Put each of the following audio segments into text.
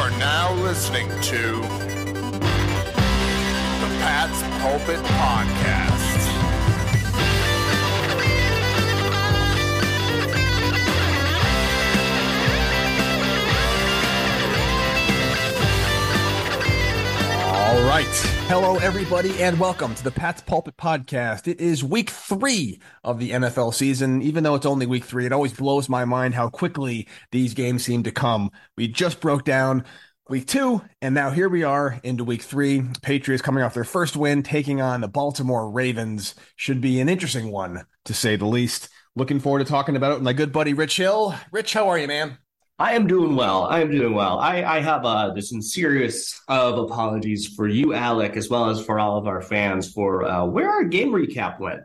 are now listening to the Pat's Pulpit Podcast. All right. Hello, everybody, and welcome to the Pat's Pulpit Podcast. It is week 3 of the NFL season. Even though it's only week 3, it always blows my mind how quickly these games seem to come. We just broke down week 2, and now here we are into week 3. Patriots coming off their first win, taking on the Baltimore Ravens. Should be an interesting one, to say the least. Looking forward to talking about it with my good buddy, Rich Hill. Rich, how are you, man? I am doing well. I have the sincerest of apologies for you, Alec, as well as for all of our fans for where our game recap went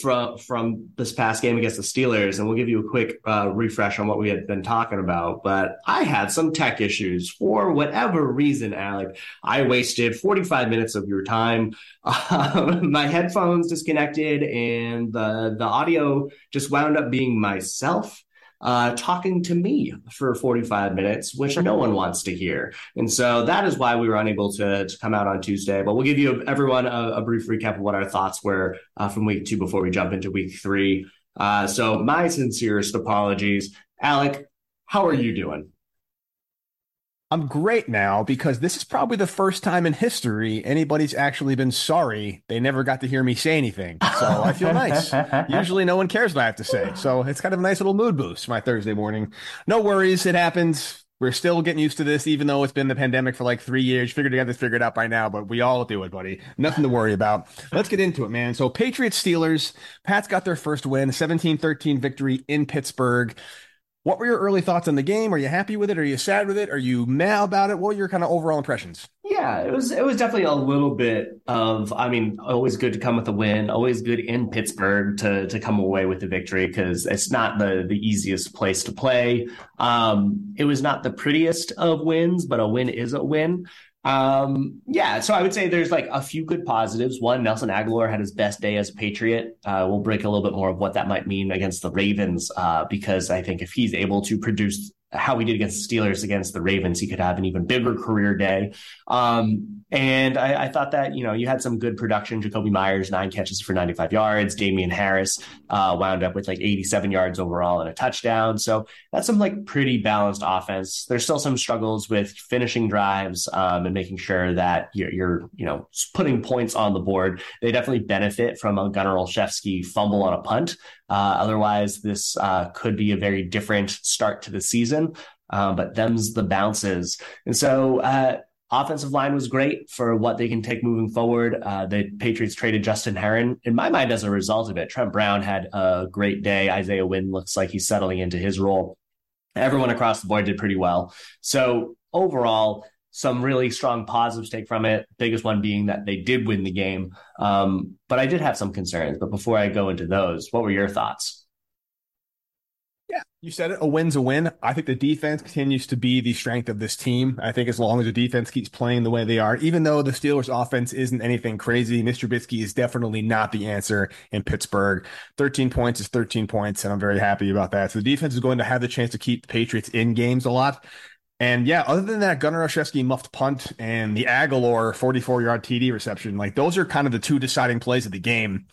from this past game against the Steelers. And we'll give you a quick refresh on what we had been talking about. But I had some tech issues for whatever reason, Alec. I wasted 45 minutes of your time. My headphones disconnected and the audio just wound up being myself talking to me for 45 minutes, which no one wants to hear. And so that is why we were unable to come out on Tuesday. But we'll give you everyone a brief recap of what our thoughts were from week 2 before we jump into week 3. So my sincerest apologies. Alec, how are you doing? I'm great now, because this is probably the first time in history anybody's actually been sorry they never got to hear me say anything. So I feel nice. Usually no one cares what I have to say. So it's kind of a nice little mood boost for my Thursday morning. No worries. It happens. We're still getting used to this, even though it's been the pandemic for like 3 years. Figured you got this figured out by now, but we all do it, buddy. Nothing to worry about. Let's get into it, man. So Patriots-Steelers. Pats got their first win, 17-13 victory in Pittsburgh. What were your early thoughts on the game? Are you happy with it? Are you sad with it? Are you mad about it? What were your kind of overall impressions? Yeah, it was definitely a little bit of, I mean, always good to come with a win, always good in Pittsburgh to come away with a victory, because it's not the easiest place to play. It was not the prettiest of wins, but a win is a win. So I would say there's like a few good positives. One, Nelson Agholor had his best day as a Patriot. We'll break a little bit more of what that might mean against the Ravens, because I think if he's able to produce how he did against the Steelers against the Ravens, he could have an even bigger career day. And I thought that, you had some good production. Jakobi Meyers, 9 catches for 95 yards. Damian Harris wound up with like 87 yards overall and a touchdown. So that's some like pretty balanced offense. There's still some struggles with finishing drives and making sure that you're putting points on the board. They definitely benefit from a Gunner Olszewski fumble on a punt. Otherwise, this could be a very different start to the season. But them's the bounces. And so, offensive line was great for what they can take moving forward. The Patriots traded Justin Herron, in my mind, as a result of it. Trent Brown had a great day. Isaiah Wynn looks like he's settling into his role. Everyone across the board did pretty well. So overall, some really strong positives take from it. Biggest one being that they did win the game. But I did have some concerns. But before I go into those, what were your thoughts? Yeah, you said it. A win's a win. I think the defense continues to be the strength of this team. I think as long as the defense keeps playing the way they are, even though the Steelers' offense isn't anything crazy, Mitch Trubisky is definitely not the answer in Pittsburgh. 13 points is 13 points, and I'm very happy about that. So the defense is going to have the chance to keep the Patriots in games a lot. And yeah, other than that, Gunner Olszewski muffed punt and the Agholor 44-yard TD reception, like those are kind of the two deciding plays of the game.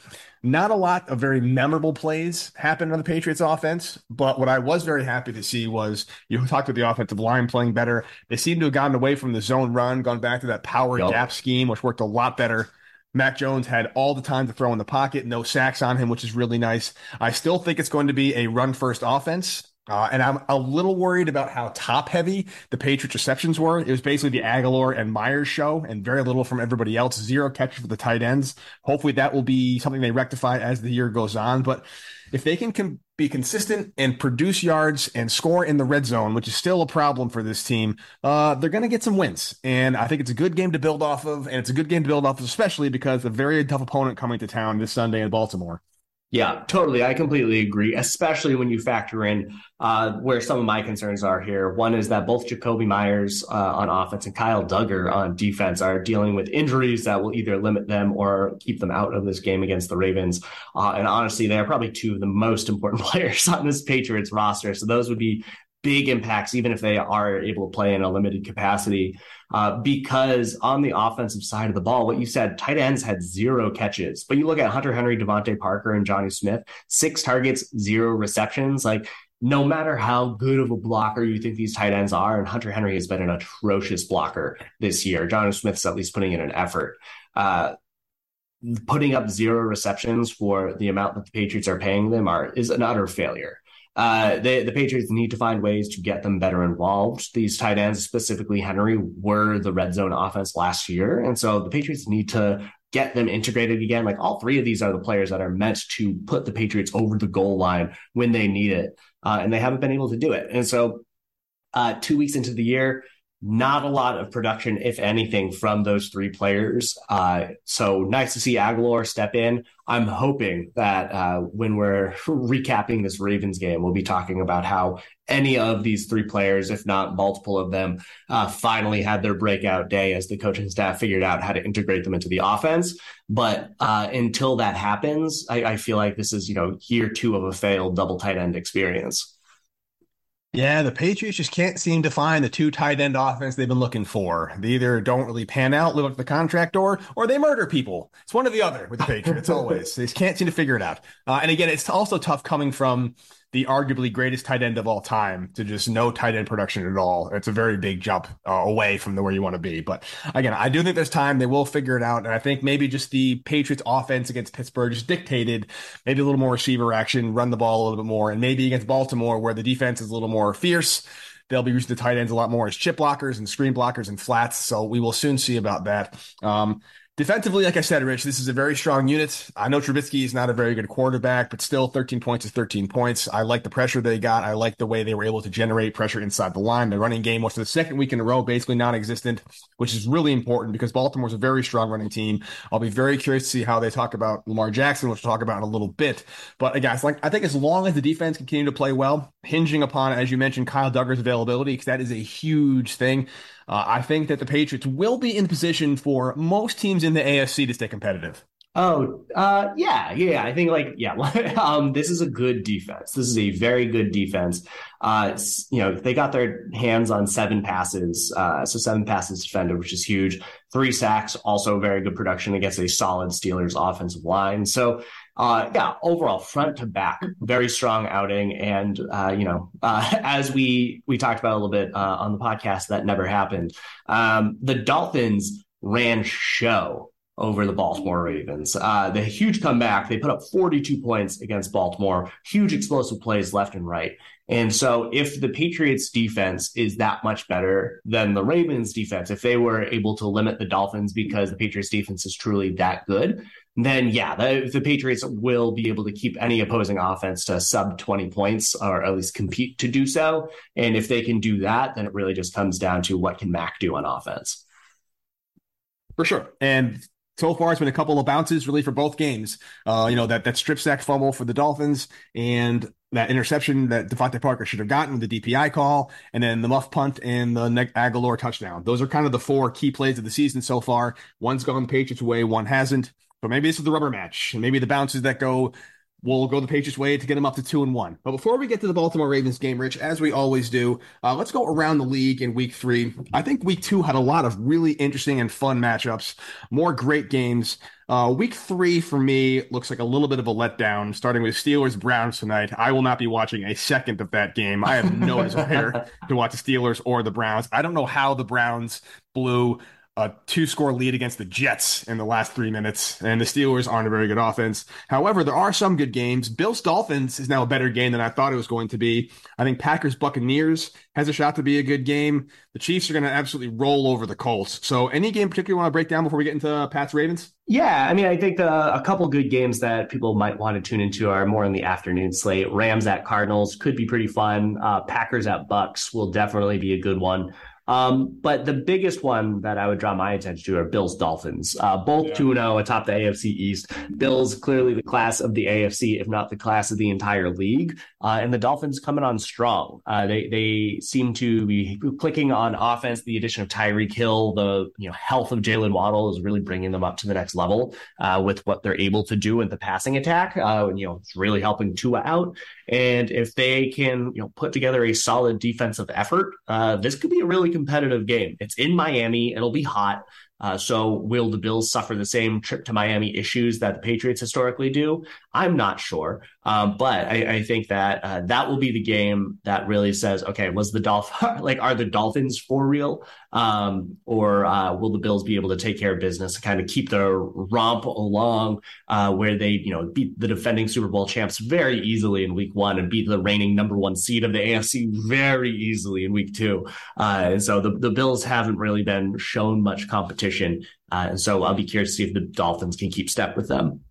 Not a lot of very memorable plays happened on the Patriots offense, but what I was very happy to see was you talked about the offensive line playing better. They seem to have gotten away from the zone run, gone back to that power gap scheme, which worked a lot better. Mac Jones had all the time to throw in the pocket, no sacks on him, which is really nice. I still think it's going to be a run-first offense. And I'm a little worried about how top-heavy the Patriots' receptions were. It was basically the Agholor and Myers show and very little from everybody else. 0 catches for the tight ends. Hopefully that will be something they rectify as the year goes on. But if they can be consistent and produce yards and score in the red zone, which is still a problem for this team, they're going to get some wins. And I think it's a good game to build off of, especially because a very tough opponent coming to town this Sunday in Baltimore. Yeah, totally. I completely agree, especially when you factor in where some of my concerns are here. One is that both Jakobi Meyers on offense and Kyle Dugger on defense are dealing with injuries that will either limit them or keep them out of this game against the Ravens. And honestly, they are probably two of the most important players on this Patriots roster. So those would be big impacts, even if they are able to play in a limited capacity, because on the offensive side of the ball, what you said, tight ends had zero catches, but you look at Hunter Henry, Devontae Parker, and Johnny Smith, 6 targets, 0 receptions. Like, no matter how good of a blocker you think these tight ends are, and Hunter Henry has been an atrocious blocker this year, Johnny Smith's at least putting in an effort. Putting up 0 receptions for the amount that the Patriots are paying them is an utter failure. The Patriots need to find ways to get them better involved. These tight ends, specifically Henry, were the red zone offense last year. And so the Patriots need to get them integrated again. Like, all three of these are the players that are meant to put the Patriots over the goal line when they need it. And they haven't been able to do it. And so 2 weeks into the year, not a lot of production, if anything, from those three players. So nice to see Agholor step in. I'm hoping that when we're recapping this Ravens game, we'll be talking about how any of these three players, if not multiple of them, finally had their breakout day as the coaching staff figured out how to integrate them into the offense. But until that happens, I feel like this is, year two of a failed double tight end experience. Yeah, the Patriots just can't seem to find the 2 tight end offense they've been looking for. They either don't really pan out, live up to the contract, or they murder people. It's one or the other with the Patriots, always. They just can't seem to figure it out. And again, it's also tough coming from the arguably greatest tight end of all time to just no tight end production at all. It's a very big jump away from where you want to be. But again, I do think there's time. They will figure it out. And I think maybe just the Patriots offense against Pittsburgh just dictated maybe a little more receiver action, run the ball a little bit more. And maybe against Baltimore, where the defense is a little more fierce, they'll be using the tight ends a lot more as chip blockers and screen blockers and flats. So we will soon see about that. Defensively, like I said, Rich, this is a very strong unit. I know Trubisky is not a very good quarterback, but still 13 points is 13 points. I like the pressure they got. I like the way they were able to generate pressure inside the line. The running game was, for the second week in a row, basically non-existent, which is really important because Baltimore's a very strong running team. I'll be very curious to see how they talk about Lamar Jackson, which we'll talk about in a little bit. But again, it's I think as long as the defense continue to play well, hinging upon, as you mentioned, Kyle Dugger's availability, because that is a huge thing. I think that the Patriots will be in position for most teams in the AFC to stay competitive. I think this is a good defense. This is a very good defense. They got their hands on 7 passes. So 7 passes defended, which is huge. 3 sacks, also very good production against a solid Steelers offensive line. So, overall, front to back, very strong outing. And, as we talked about a little bit on the podcast, that never happened. The Dolphins ran show over the Baltimore Ravens. The huge comeback, they put up 42 points against Baltimore, huge explosive plays left and right. And so if the Patriots defense is that much better than the Ravens defense, if they were able to limit the Dolphins because the Patriots defense is truly that good, then the Patriots will be able to keep any opposing offense to sub 20 points, or at least compete to do so. And if they can do that, then it really just comes down to what can Mac do on offense. For sure. And so far, it's been a couple of bounces really for both games. That strip sack fumble for the Dolphins and that interception that Devontae Parker should have gotten, the DPI call, and then the muff punt and the Agholor touchdown. Those are kind of the 4 key plays of the season so far. One's gone the Patriots' way, one hasn't. But maybe this is the rubber match. And maybe the bounces that will go the Patriots' way to get them up to 2-1. But before we get to the Baltimore Ravens game, Rich, as we always do, let's go around the league in week 3. I think week 2 had a lot of really interesting and fun matchups, more great games. Week 3 for me looks like a little bit of a letdown, starting with Steelers-Browns tonight. I will not be watching a second of that game. I have no desire to watch the Steelers or the Browns. I don't know how the Browns blew a 2-score lead against the Jets in the last 3 minutes, and the Steelers aren't a very good offense. However, there are some good games. Bills Dolphins is now a better game than I thought it was going to be. I think Packers Buccaneers has a shot to be a good game. The Chiefs are going to absolutely roll over the Colts. So any game particularly want to break down before we get into Pat's Ravens? Yeah, I mean, I think a couple good games that people might want to tune into are more in the afternoon slate. Rams at Cardinals could be pretty fun. Packers at Bucks will definitely be a good one. But the biggest one that I would draw my attention to are Bills Dolphins, both 2-0 atop the AFC East. Bills clearly the class of the AFC, if not the class of the entire league. And the Dolphins coming on strong. They seem to be clicking on offense. The addition of Tyreek Hill, the health of Jaylen Waddle is really bringing them up to the next level with what they're able to do in the passing attack. It's really helping Tua out. And if they can put together a solid defensive effort, this could be a really competitive game. It's in Miami. It'll be hot. So will the Bills suffer the same trip to Miami issues that the Patriots historically do? I'm not sure. But I think that that will be the game that really says, okay, was the Dolphins are the Dolphins for real? Or will the Bills be able to take care of business and kind of keep their romp along where they, beat the defending Super Bowl champs very easily in week 1 and beat the reigning number 1 seed of the AFC very easily in week 2. And so the Bills haven't really been shown much competition. And so I'll be curious to see if the Dolphins can keep step with them.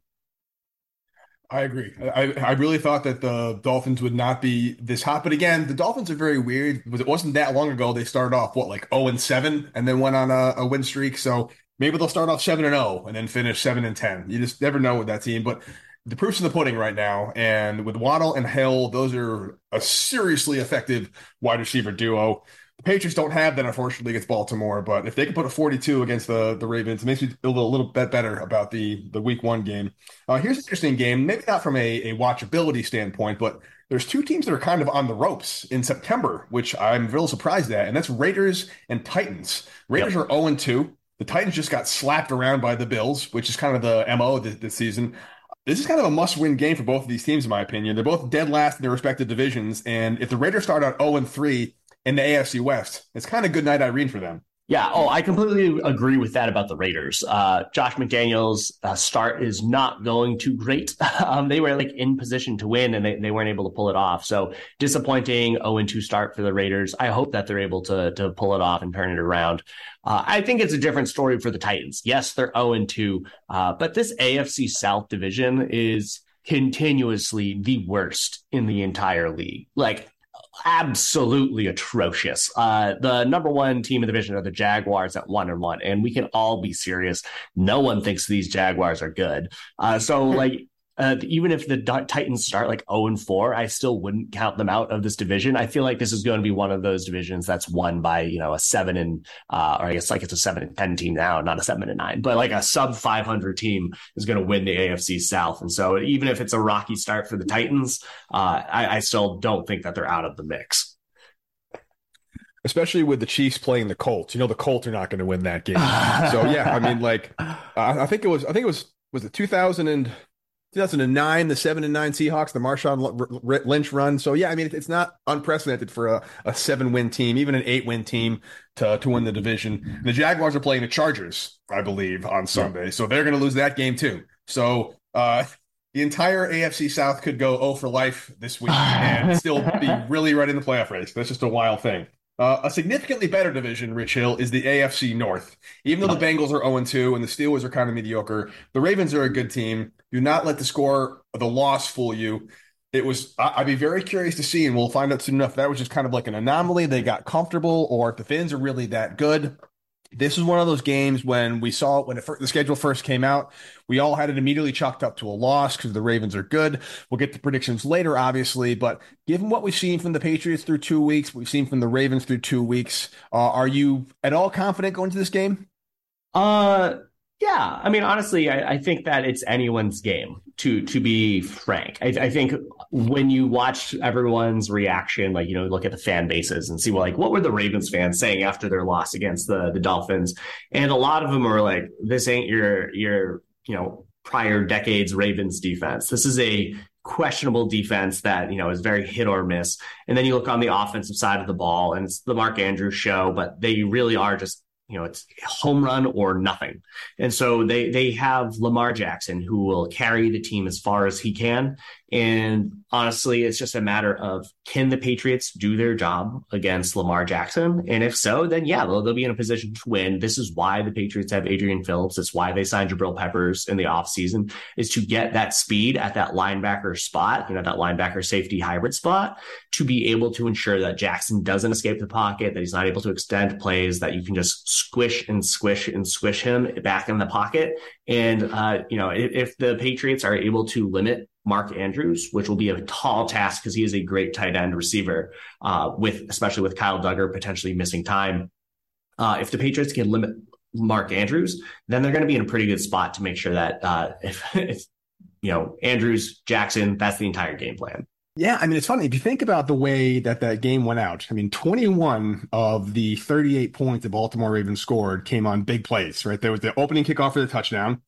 I agree. I really thought that the Dolphins would not be this hot. But again, the Dolphins are very weird because it wasn't that long ago. They started off, 0-7 and then went on a win streak. So maybe they'll start off 7-0 and then finish 7-10. You just never know with that team. But the proof's in the pudding right now. And with Waddle and Hill, those are a seriously effective wide receiver duo. The Patriots don't have that, unfortunately, against Baltimore. But if they can put a 42 against the Ravens, it makes me feel a little bit better about the week 1 game. Here's an interesting game, maybe not from a watchability standpoint, but there's two teams that are kind of on the ropes in September, which I'm real surprised at, and that's Raiders and Titans. Raiders are 0-2. The Titans just got slapped around by the Bills, which is kind of the MO this season. This is kind of a must-win game for both of these teams, in my opinion. They're both dead last in their respective divisions, and if the Raiders start out 0-3, in the AFC West, it's kind of good night, Irene, for them. Yeah. Oh, I completely agree with that about the Raiders. Josh McDaniels' start is not going too great. They were in position to win and they weren't able to pull it off. So disappointing 0-2 start for the Raiders. I hope that they're able to pull it off and turn it around. I think it's a different story for the Titans. Yes, they're 0-2, but this AFC South division is continuously the worst in the entire league. Absolutely atrocious. The number 1 team in the division are the Jaguars at 1-1, and we can all be serious. No one thinks these Jaguars are good. Even if the Titans start 0-4, I still wouldn't count them out of this division. I feel like this is going to be one of those divisions that's won by, a 7-10 team now, not a 7-9, but a sub 500 team is going to win the AFC South. And so even if it's a rocky start for the Titans, I still don't think that they're out of the mix. Especially with the Chiefs playing the Colts, the Colts are not going to win that game. So yeah, I think it was the 2009, the 7-9 Seahawks, the Marshawn Lynch run. So, yeah, it's not unprecedented for a 7-win team, even an 8-win team to win the division. The Jaguars are playing the Chargers, I believe, on Sunday. So they're going to lose that game, too. So the entire AFC South could go 0 for life this week and still be really right in the playoff race. That's just a wild thing. A significantly better division, Rich Hill, is the AFC North. Even though the Bengals are 0-2 and the Steelers are kind of mediocre, the Ravens are a good team. Do not let the score or the loss fool you. I'd be very curious to see, and we'll find out soon enough, if that was just kind of an anomaly. They got comfortable, or if the Finns are really that good. This is one of those games when the schedule first came out, we all had it immediately chalked up to a loss because the Ravens are good. We'll get the predictions later, obviously, but given what we've seen from the Patriots through 2 weeks, we've seen from the Ravens through 2 weeks, are you at all confident going to this game? Yeah, honestly, I think that it's anyone's game, to be frank. I think when you watch everyone's reaction, look at the fan bases and see, what were the Ravens fans saying after their loss against the Dolphins? And a lot of them are like, this ain't your prior decades Ravens defense. This is a questionable defense that, is very hit or miss. And then you look on the offensive side of the ball, and it's the Mark Andrews show, but they really are just you know, it's home run or nothing. And so they have Lamar Jackson, who will carry the team as far as he can. And honestly, it's just a matter of, can the Patriots do their job against Lamar Jackson? And if so, then yeah, they'll be in a position to win. This is why the Patriots have Adrian Phillips. It's why they signed Jabril Peppers in the offseason, is to get that speed at that linebacker spot, you know, that linebacker safety hybrid spot, to be able to ensure that Jackson doesn't escape the pocket, that he's not able to extend plays, that you can just squish him back in the pocket. And, you know, if the Patriots are able to limit Mark Andrews, which will be a tall task because he is a great tight end receiver, especially with Kyle Dugger potentially missing time. If the Patriots can limit Mark Andrews, then they're going to be in a pretty good spot to make sure that if you know, Andrews, Jackson, that's the entire game plan. Yeah, I mean, it's funny. If you think about the way that game went out, I mean, 21 of the 38 points that Baltimore Ravens scored came on big plays, right? There was the opening kickoff for the touchdown.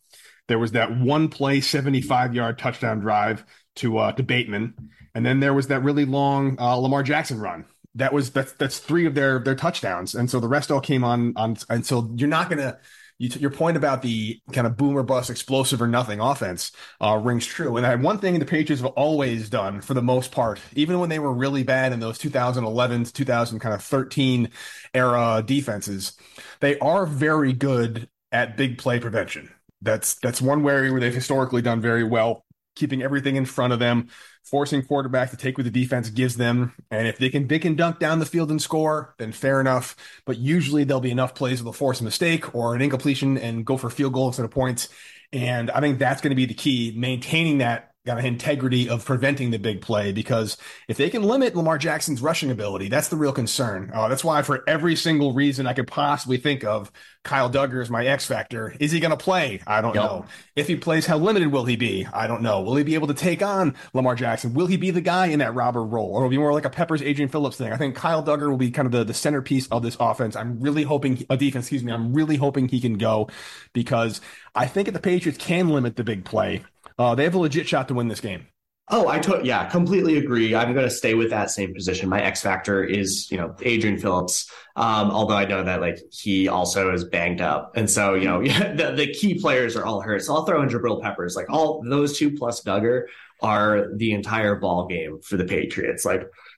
There was that one play, 75-yard touchdown drive to Bateman. And then there was that really long Lamar Jackson run. That's three of their touchdowns. And so the rest all came on. And so you're not going to, your point about the kind of boom or bust, explosive or nothing offense rings true. And I have one thing the Patriots have always done for the most part, even when they were really bad in those 2011 to 2013 era defenses, they are very good at big play prevention. That's one area where they've historically done very well, keeping everything in front of them, forcing quarterbacks to take what the defense gives them. And if they can dunk down the field and score, then fair enough. But usually there'll be enough plays that'll force a mistake or an incompletion and go for a field goal instead of points. And I think that's going to be the key, maintaining that kind of integrity of preventing the big play, because if they can limit Lamar Jackson's rushing ability, that's the real concern. That's why for every single reason I could possibly think of, Kyle Dugger is my X factor. Is he going to play? I don't know. If he plays, how limited will he be? I don't know. Will he be able to take on Lamar Jackson? Will he be the guy in that robber role? Or will he be more like a Peppers, Adrian Phillips thing? I think Kyle Dugger will be kind of the centerpiece of this offense. I'm really hoping he can go, because I think if the Patriots can limit the big play, they have a legit shot to win this game. Oh, yeah, completely agree. I'm going to stay with that same position. My X factor is, you know, Adrian Phillips. Although I know that he also is banged up. And so, you know, the key players are all hurt. So I'll throw in Jabril Peppers. All those two plus Duggar are the entire ball game for the Patriots.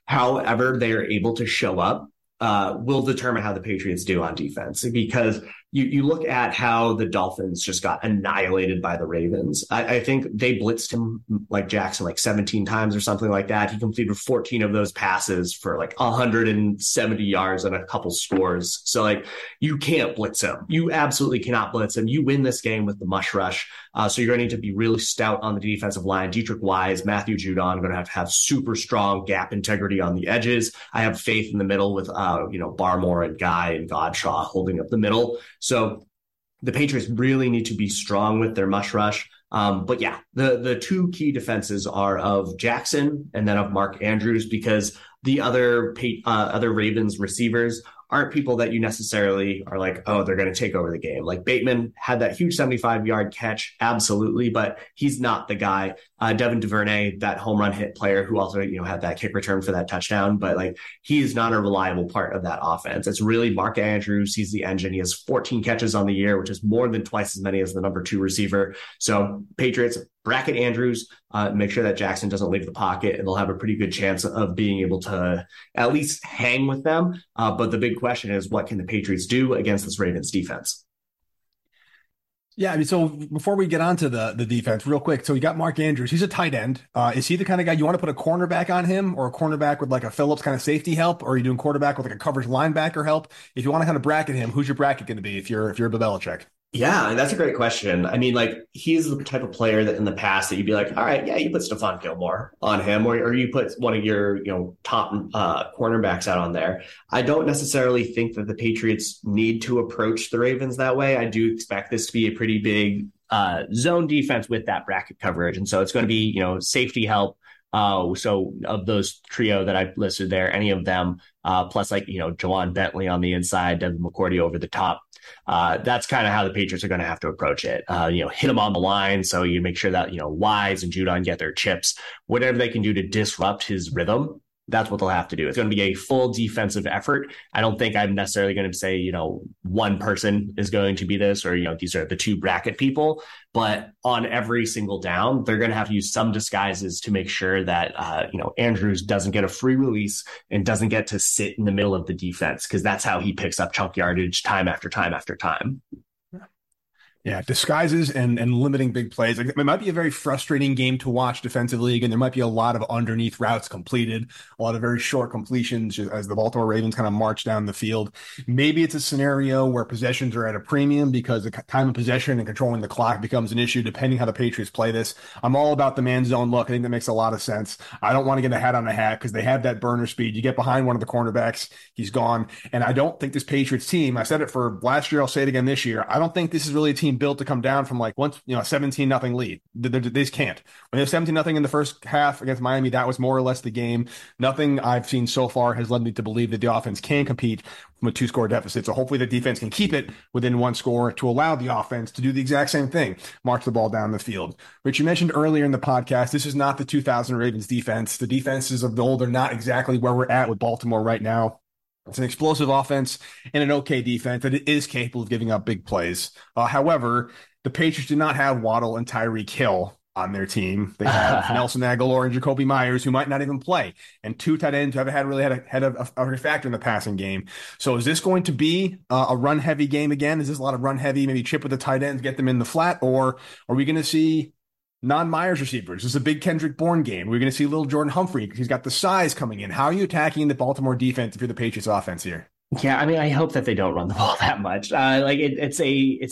However they are able to show up will determine how the Patriots do on defense, because you look at how the Dolphins just got annihilated by the Ravens. I think they blitzed him, Jackson, 17 times or something like that. He completed 14 of those passes for 170 yards and a couple scores. So you can't blitz him. You absolutely cannot blitz him. You win this game with the mush rush. So you're going to need to be really stout on the defensive line. Dietrich Wise, Matthew Judon, going to have super strong gap integrity on the edges. I have faith in the middle with Barmore and Guy and Godshaw holding up the middle. So the Patriots really need to be strong with their mush rush. But yeah, the two key defenses are of Jackson and then of Mark Andrews, because the other Ravens receivers aren't people that you necessarily are they're going to take over the game. Bateman had that huge 75-yard catch, absolutely, but he's not the guy. Devin DuVernay, that home run hit player who also, had that kick return for that touchdown, but he is not a reliable part of that offense. It's really Mark Andrews. He's the engine. He has 14 catches on the year, which is more than twice as many as the number two receiver. So Patriots, bracket Andrews, make sure that Jackson doesn't leave the pocket, and they'll have a pretty good chance of being able to at least hang with them. But the big question is, what can the Patriots do against this Ravens defense? Yeah, I mean, so before we get on to the defense real quick, so you got Mark Andrews. He's a tight end. Is he the kind of guy you want to put a cornerback on him, or a cornerback with a Phillips kind of safety help? Or are you doing quarterback with a coverage linebacker help? If you want to kind of bracket him, who's your bracket going to be if you're Bill Belichick? Yeah, that's a great question. I mean, he's the type of player that in the past that you'd be all right, yeah, you put Stephon Gilmore on him, or you put one of your, top cornerbacks out on there. I don't necessarily think that the Patriots need to approach the Ravens that way. I do expect this to be a pretty big zone defense with that bracket coverage. And so it's going to be, safety help. So of those trio that I listed there, any of them, plus Jawan Bentley on the inside, Devin McCourty over the top. That's kind of how the Patriots are going to have to approach it. Hit them on the line. So you make sure that, Wise and Judon get their chips, whatever they can do to disrupt his rhythm. that's what they'll have to do. It's going to be a full defensive effort. I don't think I'm necessarily going to say, you know, one person is going to be this, or, you know, these are the two bracket people, but on every single down, they're going to have to use some disguises to make sure that, you know, Andrews doesn't get a free release and doesn't get to sit in the middle of the defense, because that's how he picks up chunk yardage time after time after time. Yeah, disguises and limiting big plays. It might be a very frustrating game to watch defensively. Again, there might be a lot of underneath routes completed, a lot of very short completions as the Baltimore Ravens kind of march down the field. Maybe it's a scenario where possessions are at a premium because the time of possession and controlling the clock becomes an issue depending how the Patriots play this. I'm all about the man zone look. I think that makes a lot of sense. I don't want to get a hat on a hat because they have that burner speed. You get behind one of the cornerbacks, he's gone. And I don't think this Patriots team, I said it for last year, I'll say it again this year, I don't think this is really a team built to come down from like once, you know, 17-0 lead. They just can't. When they have 17-0 in the first half against Miami, that was more or less the game. Nothing I've seen so far has led me to believe that the offense can compete from a 2-score deficit. So hopefully the defense can keep it within one score to allow the offense to do the exact same thing, march the ball down the field. Rich, you mentioned earlier in the podcast, this is not the 2000 Ravens defense. The defenses of the old are not exactly where we're at with Baltimore right now. It's an explosive offense and an okay defense that it is capable of giving up big plays. However, the Patriots do not have Waddle and Tyreek Hill on their team. They have Nelson Agholor and Jakobi Meyers, who might not even play, and two tight ends who haven't had a factor in the passing game. So is this going to be a run-heavy game again? Is this a lot of run-heavy, maybe chip with the tight ends, get them in the flat, or are we going to see non-Myers receivers? This is a big Kendrick Bourne game. We're going to see little Jordan Humphrey because he's got the size coming in. How are you attacking the Baltimore defense if you're the Patriots offense here? Yeah, I mean, I hope that they don't run the ball that much. It's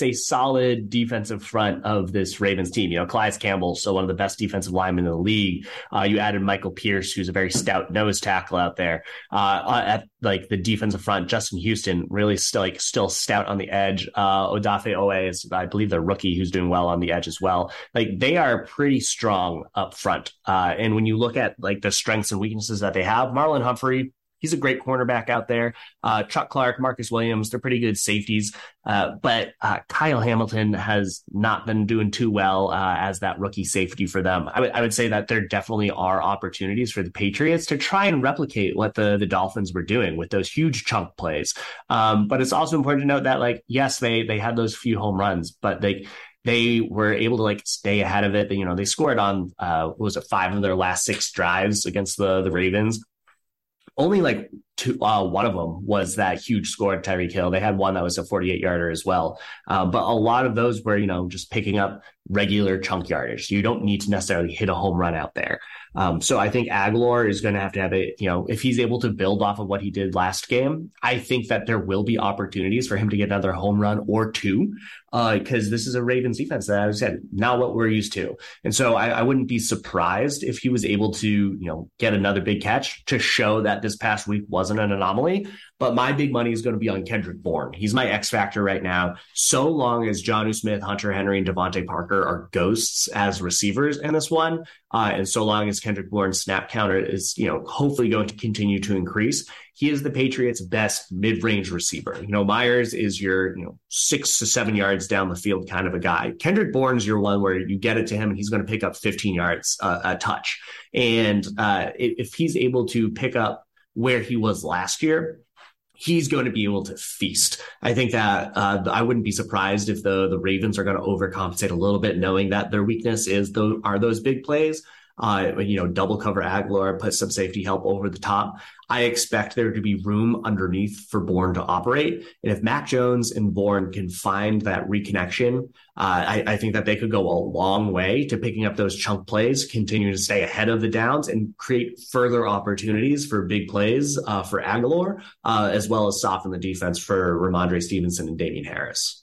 a solid defensive front of this Ravens team. You know, Clive Campbell, so one of the best defensive linemen in the league. You added Michael Pierce, who's a very stout nose tackle out there. At like the defensive front, Justin Houston really still stout on the edge. Odafe Owe is, I believe, the rookie who's doing well on the edge as well. Like, they are pretty strong up front. And when you look at like the strengths and weaknesses that they have, Marlon Humphrey, he's a great cornerback out there. Chuck Clark, Marcus Williams, they're pretty good safeties. But Kyle Hamilton has not been doing too well as that rookie safety for them. I would say that there definitely are opportunities for the Patriots to try and replicate what the Dolphins were doing with those huge chunk plays. But it's also important to note that, like, yes, they had those few home runs, but they were able to like stay ahead of it. You know, they scored on, 5 of their last 6 drives against the Ravens. Only like two, one of them was that huge score to Tyreek Hill. They had one that was a 48-yarder as well. But a lot of those were, you know, just picking up regular chunk yardage. You don't need to necessarily hit a home run out there. So I think Agholor is going to have a, you know, if he's able to build off of what he did last game, I think that there will be opportunities for him to get another home run or two, because this is a Ravens defense that, as I said, not what we're used to. And so I wouldn't be surprised if he was able to, you know, get another big catch to show that this past week wasn't an anomaly. But my big money is going to be on Kendrick Bourne. He's my X factor right now. So long as Johnny Smith, Hunter Henry, and Devontae Parker are ghosts as receivers in this one, and so long as Kendrick Bourne's snap counter is, you know, hopefully going to continue to increase, he is the Patriots' best mid-range receiver. You know, Myers is your, you know, 6 to 7 yards down the field kind of a guy. Kendrick Bourne's your one where you get it to him and he's going to pick up 15 yards a touch. And if he's able to pick up where he was last year, he's going to be able to feast. I think that I wouldn't be surprised if the Ravens are going to overcompensate a little bit, knowing that their weakness are those big plays. You know, double cover Agholor, put some safety help over the top. I expect there to be room underneath for Bourne to operate. And if Mac Jones and Bourne can find that reconnection, I think that they could go a long way to picking up those chunk plays, continue to stay ahead of the downs, and create further opportunities for big plays for Agholor, as well as soften the defense for Ramondre Stevenson and Damian Harris.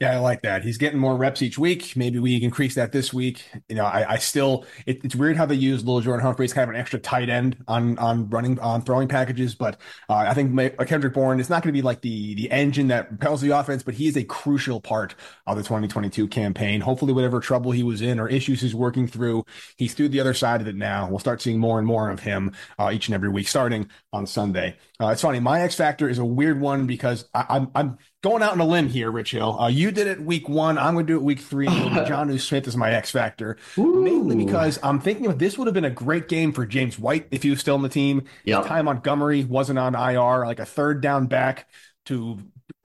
Yeah, I like that. He's getting more reps each week. Maybe we increase that this week. You know, it's weird how they use little Jordan Humphrey. He's kind of an extra tight end on throwing packages. But I think Kendrick Bourne is not going to be like the engine that propels the offense, but he is a crucial part of the 2022 campaign. Hopefully, whatever trouble he was in or issues he's working through, he's through the other side of it now. We'll start seeing more and more of him each and every week, starting on Sunday. It's funny. My X factor is a weird one because I'm going out on a limb here, Rich Hill. You did it week one. I'm going to do it week three. Johnny Smith is my X factor, mainly because I'm thinking this would have been a great game for James White if he was still on the team. Yep. Ty Montgomery wasn't on IR, like a third down back to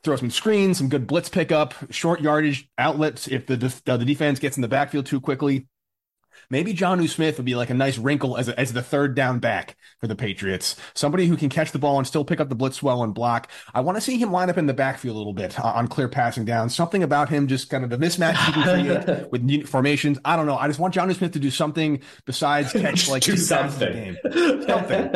throw some screens, some good blitz pickup, short yardage outlets if the defense gets in the backfield too quickly. Maybe Johnny Smith would be like a nice wrinkle as the third down back for the Patriots. Somebody who can catch the ball and still pick up the blitz well and block. I want to see him line up in the backfield a little bit on clear passing downs. Something about him, just kind of the mismatch he can create with new formations. I don't know. I just want Johnny Smith to do something besides catch like two passes a game. Something.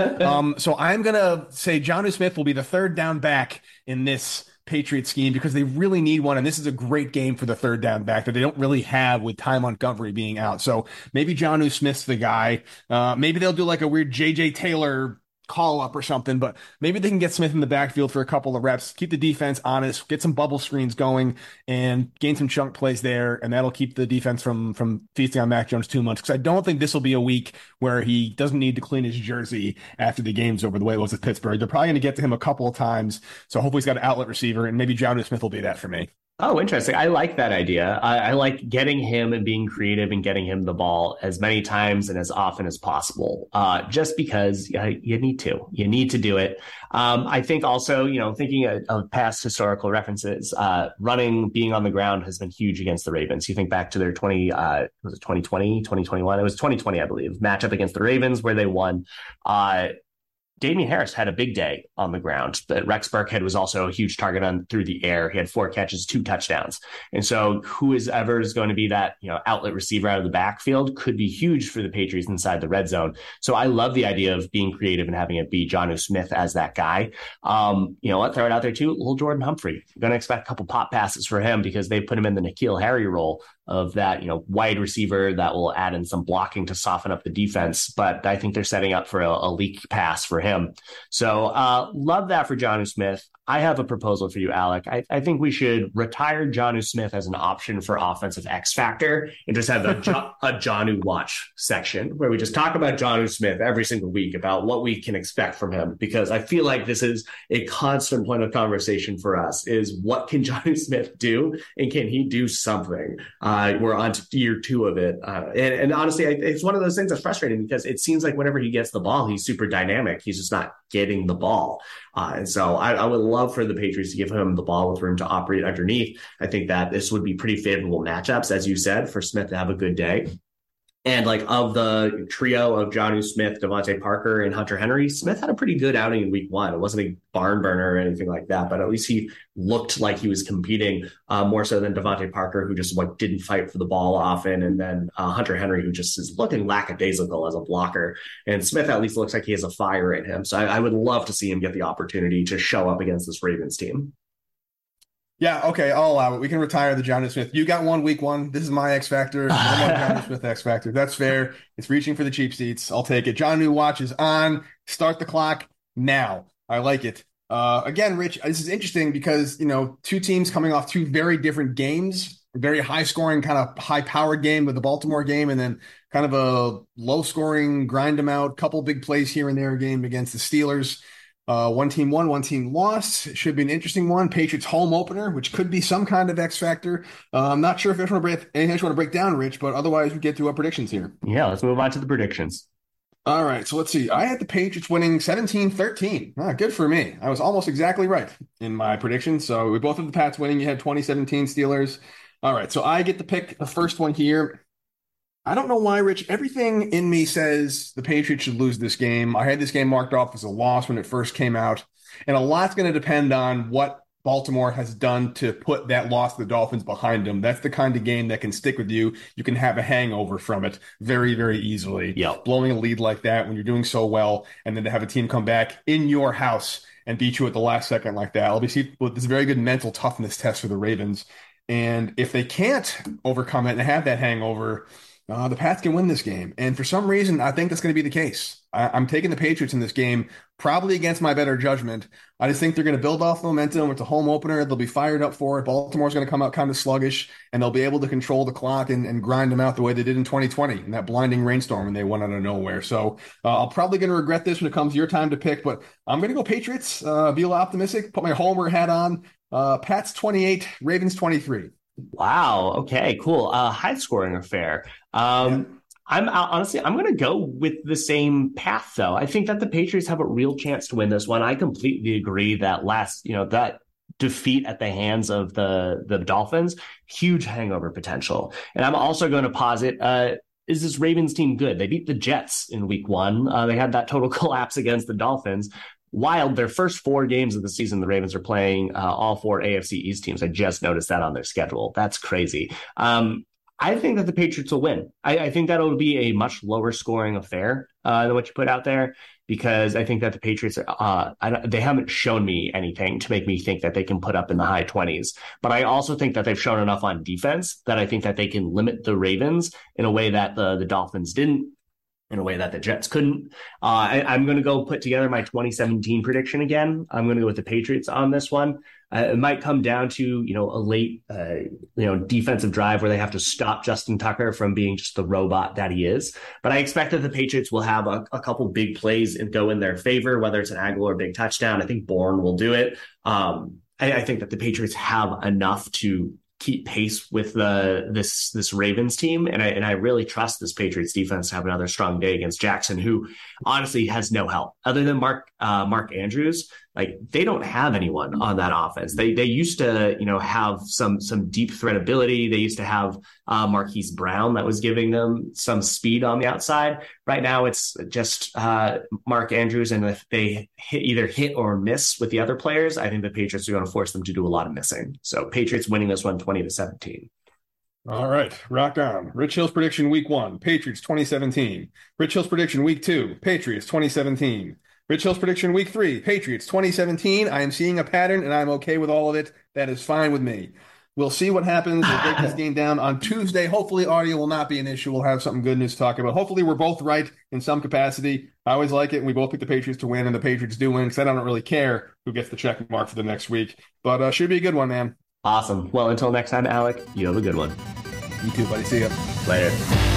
So I'm going to say Johnny Smith will be the third down back in this Patriot scheme because they really need one, and this is a great game for the third down back that they don't really have with Ty Montgomery being out. So maybe Jonnu Smith's the guy. Maybe they'll do like a weird JJ Taylor call up or something, but maybe they can get Smith in the backfield for a couple of reps, keep the defense honest, get some bubble screens going, and gain some chunk plays there, and that'll keep the defense from feasting on Mac Jones too much, because I don't think this will be a week where he doesn't need to clean his jersey after the game's over the way it was at Pittsburgh. They're probably going to get to him a couple of times, so hopefully he's got an outlet receiver, and maybe Jonnu Smith will be that for me. Oh, interesting. I like that idea. I like getting him and being creative and getting him the ball as many times and as often as possible, just because you need to. You need to do it. I think also, thinking of past historical references, running, being on the ground has been huge against the Ravens. You think back to their 2020, I believe, matchup against the Ravens where they won. Damian Harris had a big day on the ground. Rex Burkhead was also a huge target through the air. He had 4 catches, 2 touchdowns. And so whoever is going to be that outlet receiver out of the backfield could be huge for the Patriots inside the red zone. So I love the idea of being creative and having it be Jonnu Smith as that guy. You know what? Throw it out there too. Little Jordan Humphrey. I'm going to expect a couple pop passes for him because they put him in the N'Keal Harry role of that, wide receiver that will add in some blocking to soften up the defense. But I think they're setting up for a leak pass for him. So love that for Jonnu Smith. I have a proposal for you, Alec. I think we should retire Jonnu Smith as an option for offensive X factor and just have a Jonnu watch section where we just talk about Jonnu Smith every single week about what we can expect from him, because I feel like this is a constant point of conversation for us is what can Jonnu Smith do and can he do something? We're on to year 2 of it. And honestly, it's one of those things that's frustrating because it seems like whenever he gets the ball, he's super dynamic. He's just not getting the ball. And so I would love for the Patriots to give him the ball with room to operate underneath. I think that this would be pretty favorable matchups, as you said, for Smith to have a good day. And of the trio of Jonnu Smith, Devontae Parker, and Hunter Henry, Smith had a pretty good outing in week one. It wasn't a barn burner or anything like that, but at least he looked like he was competing more so than Devontae Parker, who just didn't fight for the ball often. And then Hunter Henry, who just is looking lackadaisical as a blocker. And Smith at least looks like he has a fire in him. So I would love to see him get the opportunity to show up against this Ravens team. Yeah, okay, I'll allow it. We can retire the Jonnu Smith. You got one week one. This is my X Factor. I'm on Jonnu Smith X Factor. That's fair. It's reaching for the cheap seats. I'll take it. Jonnu watch is on. Start the clock now. I like it. Again, Rich, this is interesting because, two teams coming off two very different games, very high-scoring, kind of high-powered game with the Baltimore game, and then kind of a low-scoring, grind-them-out, couple big plays here and there game against the Steelers. One team won, one team lost. Should be an interesting one. Patriots home opener, which could be some kind of X factor. I'm not sure if anything else you want to break down, Rich, but otherwise we get to our predictions here. Yeah, let's move on to the predictions. All right, so let's see. I had the Patriots winning 17-13. Good for me. I was almost exactly right in my prediction. So we both have the Pats winning. You had 2017 Steelers. All right, so I get to pick the first one here. I don't know why, Rich. Everything in me says the Patriots should lose this game. I had this game marked off as a loss when it first came out. And a lot's going to depend on what Baltimore has done to put that loss to the Dolphins behind them. That's the kind of game that can stick with you. You can have a hangover from it very, very easily. Yep. Blowing a lead like that when you're doing so well, and then to have a team come back in your house and beat you at the last second like that. Obviously, this is a very good mental toughness test for the Ravens. And if they can't overcome it and have that hangover, the Pats can win this game. And for some reason, I think that's going to be the case. I'm taking the Patriots in this game, probably against my better judgment. I just think they're going to build off momentum with the home opener. They'll be fired up for it. Baltimore's going to come out kind of sluggish, and they'll be able to control the clock and grind them out the way they did in 2020 in that blinding rainstorm when they went out of nowhere. So I'm probably going to regret this when it comes your time to pick, but I'm going to go Patriots, be a little optimistic, put my homer hat on. Pats 28, Ravens 23. Wow. Okay, cool. High scoring affair. I'm going to go with the same path, though. I think that the Patriots have a real chance to win this one. I completely agree that that defeat at the hands of the Dolphins, huge hangover potential. And I'm also going to posit, is this Ravens team good? They beat the Jets in week one. They had that total collapse against the Dolphins. Wild, their first four games of the season, the Ravens are playing all four AFC East teams. I just noticed that on their schedule. That's crazy. I think that the Patriots will win. I think that it'll be a much lower scoring affair than what you put out there, because I think that the Patriots, they haven't shown me anything to make me think that they can put up in the high 20s. But I also think that they've shown enough on defense that I think that they can limit the Ravens in a way that the Dolphins didn't, in a way that the Jets couldn't. I'm going to go put together my 2017 prediction again. I'm going to go with the Patriots on this one. It might come down to, a late, defensive drive where they have to stop Justin Tucker from being just the robot that he is. But I expect that the Patriots will have a couple big plays and go in their favor, whether it's an Agholor or big touchdown. I think Bourne will do it. I think that the Patriots have enough to keep pace with this Ravens team. And I really trust this Patriots defense to have another strong day against Jackson, who honestly has no help other than Mark Andrews. Like, they don't have anyone on that offense. They used to, have some deep threat ability. They used to have Marquise Brown that was giving them some speed on the outside. Right now it's just Mark Andrews. And if they either hit or miss with the other players, I think the Patriots are going to force them to do a lot of missing. So Patriots winning this one 20-17. All right, rock on. Rich Hill's prediction week one, Patriots 2017. Rich Hill's prediction week two, Patriots 2017. Rich Hill's prediction week three, Patriots 2017. I am seeing a pattern, and I'm okay with all of it. That is fine with me. We'll see what happens. We'll break this game down on Tuesday. Hopefully, audio will not be an issue. We'll have something good news to talk about. Hopefully, we're both right in some capacity. I always like it. We both pick the Patriots to win, and the Patriots do win, because I don't really care who gets the check mark for the next week. But should be a good one, man. Awesome. Well, until next time, Alec, you have a good one. You too, buddy. See ya. Later.